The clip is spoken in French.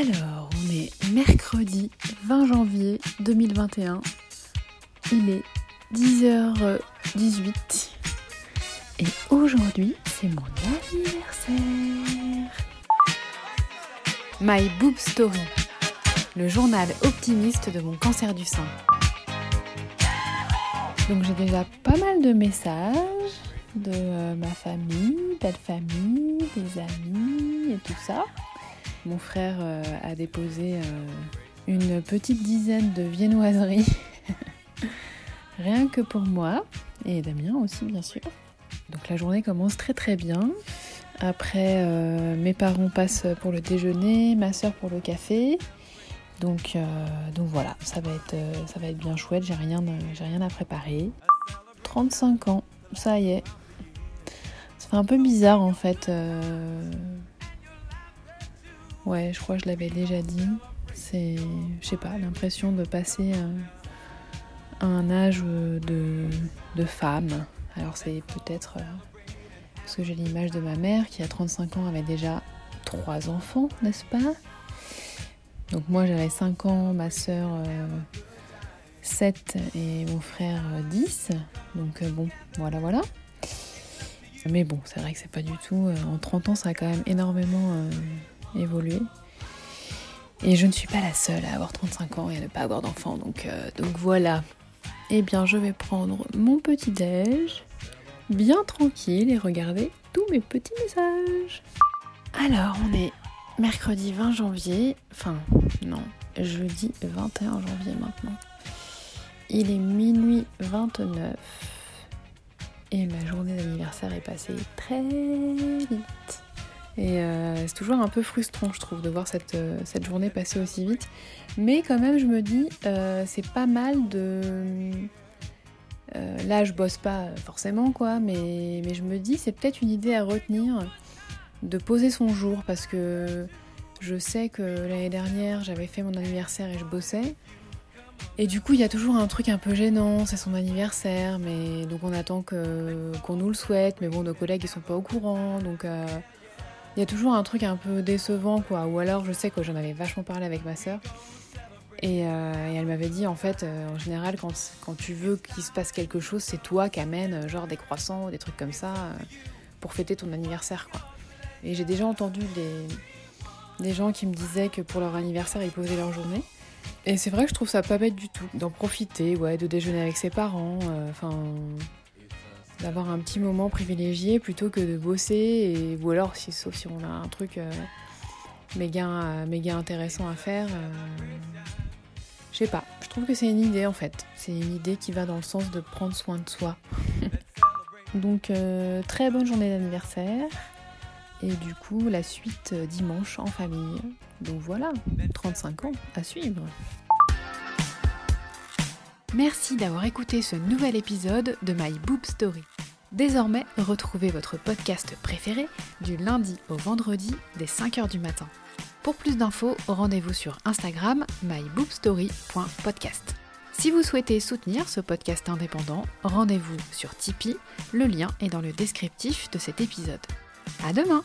Alors, on est mercredi 20 janvier 2021, il est 10h18 et aujourd'hui c'est mon anniversaire. My Boob Story, le journal optimiste de mon cancer du sein. Donc j'ai déjà pas mal de messages de ma famille, belle-famille, des amis et tout ça. Mon frère a déposé une petite dizaine de viennoiseries, rien que pour moi, et Damien aussi bien sûr. Donc la journée commence très très bien. Après, mes parents passent pour le déjeuner, ma soeur pour le café. Donc voilà, ça va être bien chouette, j'ai rien à préparer. 35 ans, ça y est. Ça fait un peu bizarre en fait. Ouais, je crois que je l'avais déjà dit. C'est, je sais pas, l'impression de passer à un âge de femme. Alors c'est peut-être parce que j'ai l'image de ma mère qui à 35 ans avait déjà 3 enfants, n'est-ce pas ? Donc moi j'avais 5 ans, ma sœur 7 et mon frère 10. Donc bon, voilà. Mais bon, c'est vrai que c'est pas du tout... en 30 ans ça a quand même énormément... évoluer. Et je ne suis pas la seule à avoir 35 ans et à ne pas avoir d'enfant, donc voilà. Et bien je vais prendre mon petit déj bien tranquille et regarder tous mes petits messages. Alors on est mercredi 20 janvier, enfin non, jeudi 21 janvier maintenant. Il est minuit 29 et ma journée d'anniversaire est passée très vite. Et c'est toujours un peu frustrant, je trouve, de voir cette journée passer aussi vite. Mais quand même, je me dis, c'est pas mal de... là, je bosse pas forcément, quoi, mais je me dis, c'est peut-être une idée à retenir de poser son jour. Parce que je sais que l'année dernière, j'avais fait mon anniversaire et je bossais. Et du coup, il y a toujours un truc un peu gênant, c'est son anniversaire. Mais donc on attend qu'on nous le souhaite. Mais bon, nos collègues, ils sont pas au courant, donc... il y a toujours un truc un peu décevant, quoi. Ou alors, je sais que j'en avais vachement parlé avec ma sœur. Et elle m'avait dit, en fait, en général, quand tu veux qu'il se passe quelque chose, c'est toi qui amènes genre des croissants ou des trucs comme ça pour fêter ton anniversaire, quoi. Et j'ai déjà entendu des gens qui me disaient que pour leur anniversaire, ils posaient leur journée. Et c'est vrai que je trouve ça pas bête du tout. D'en profiter, ouais, de déjeuner avec ses parents, enfin... d'avoir un petit moment privilégié plutôt que de bosser, ou alors, sauf si on a un truc méga intéressant à faire. Je sais pas, je trouve que c'est une idée en fait. C'est une idée qui va dans le sens de prendre soin de soi. Donc très bonne journée d'anniversaire. Et du coup, la suite dimanche en famille. Donc voilà, 35 ans à suivre. Merci d'avoir écouté ce nouvel épisode de My Boob Story. Désormais, retrouvez votre podcast préféré du lundi au vendredi dès 5h du matin. Pour plus d'infos, rendez-vous sur Instagram myboobstory.podcast. Si vous souhaitez soutenir ce podcast indépendant, rendez-vous sur Tipeee, le lien est dans le descriptif de cet épisode. À demain!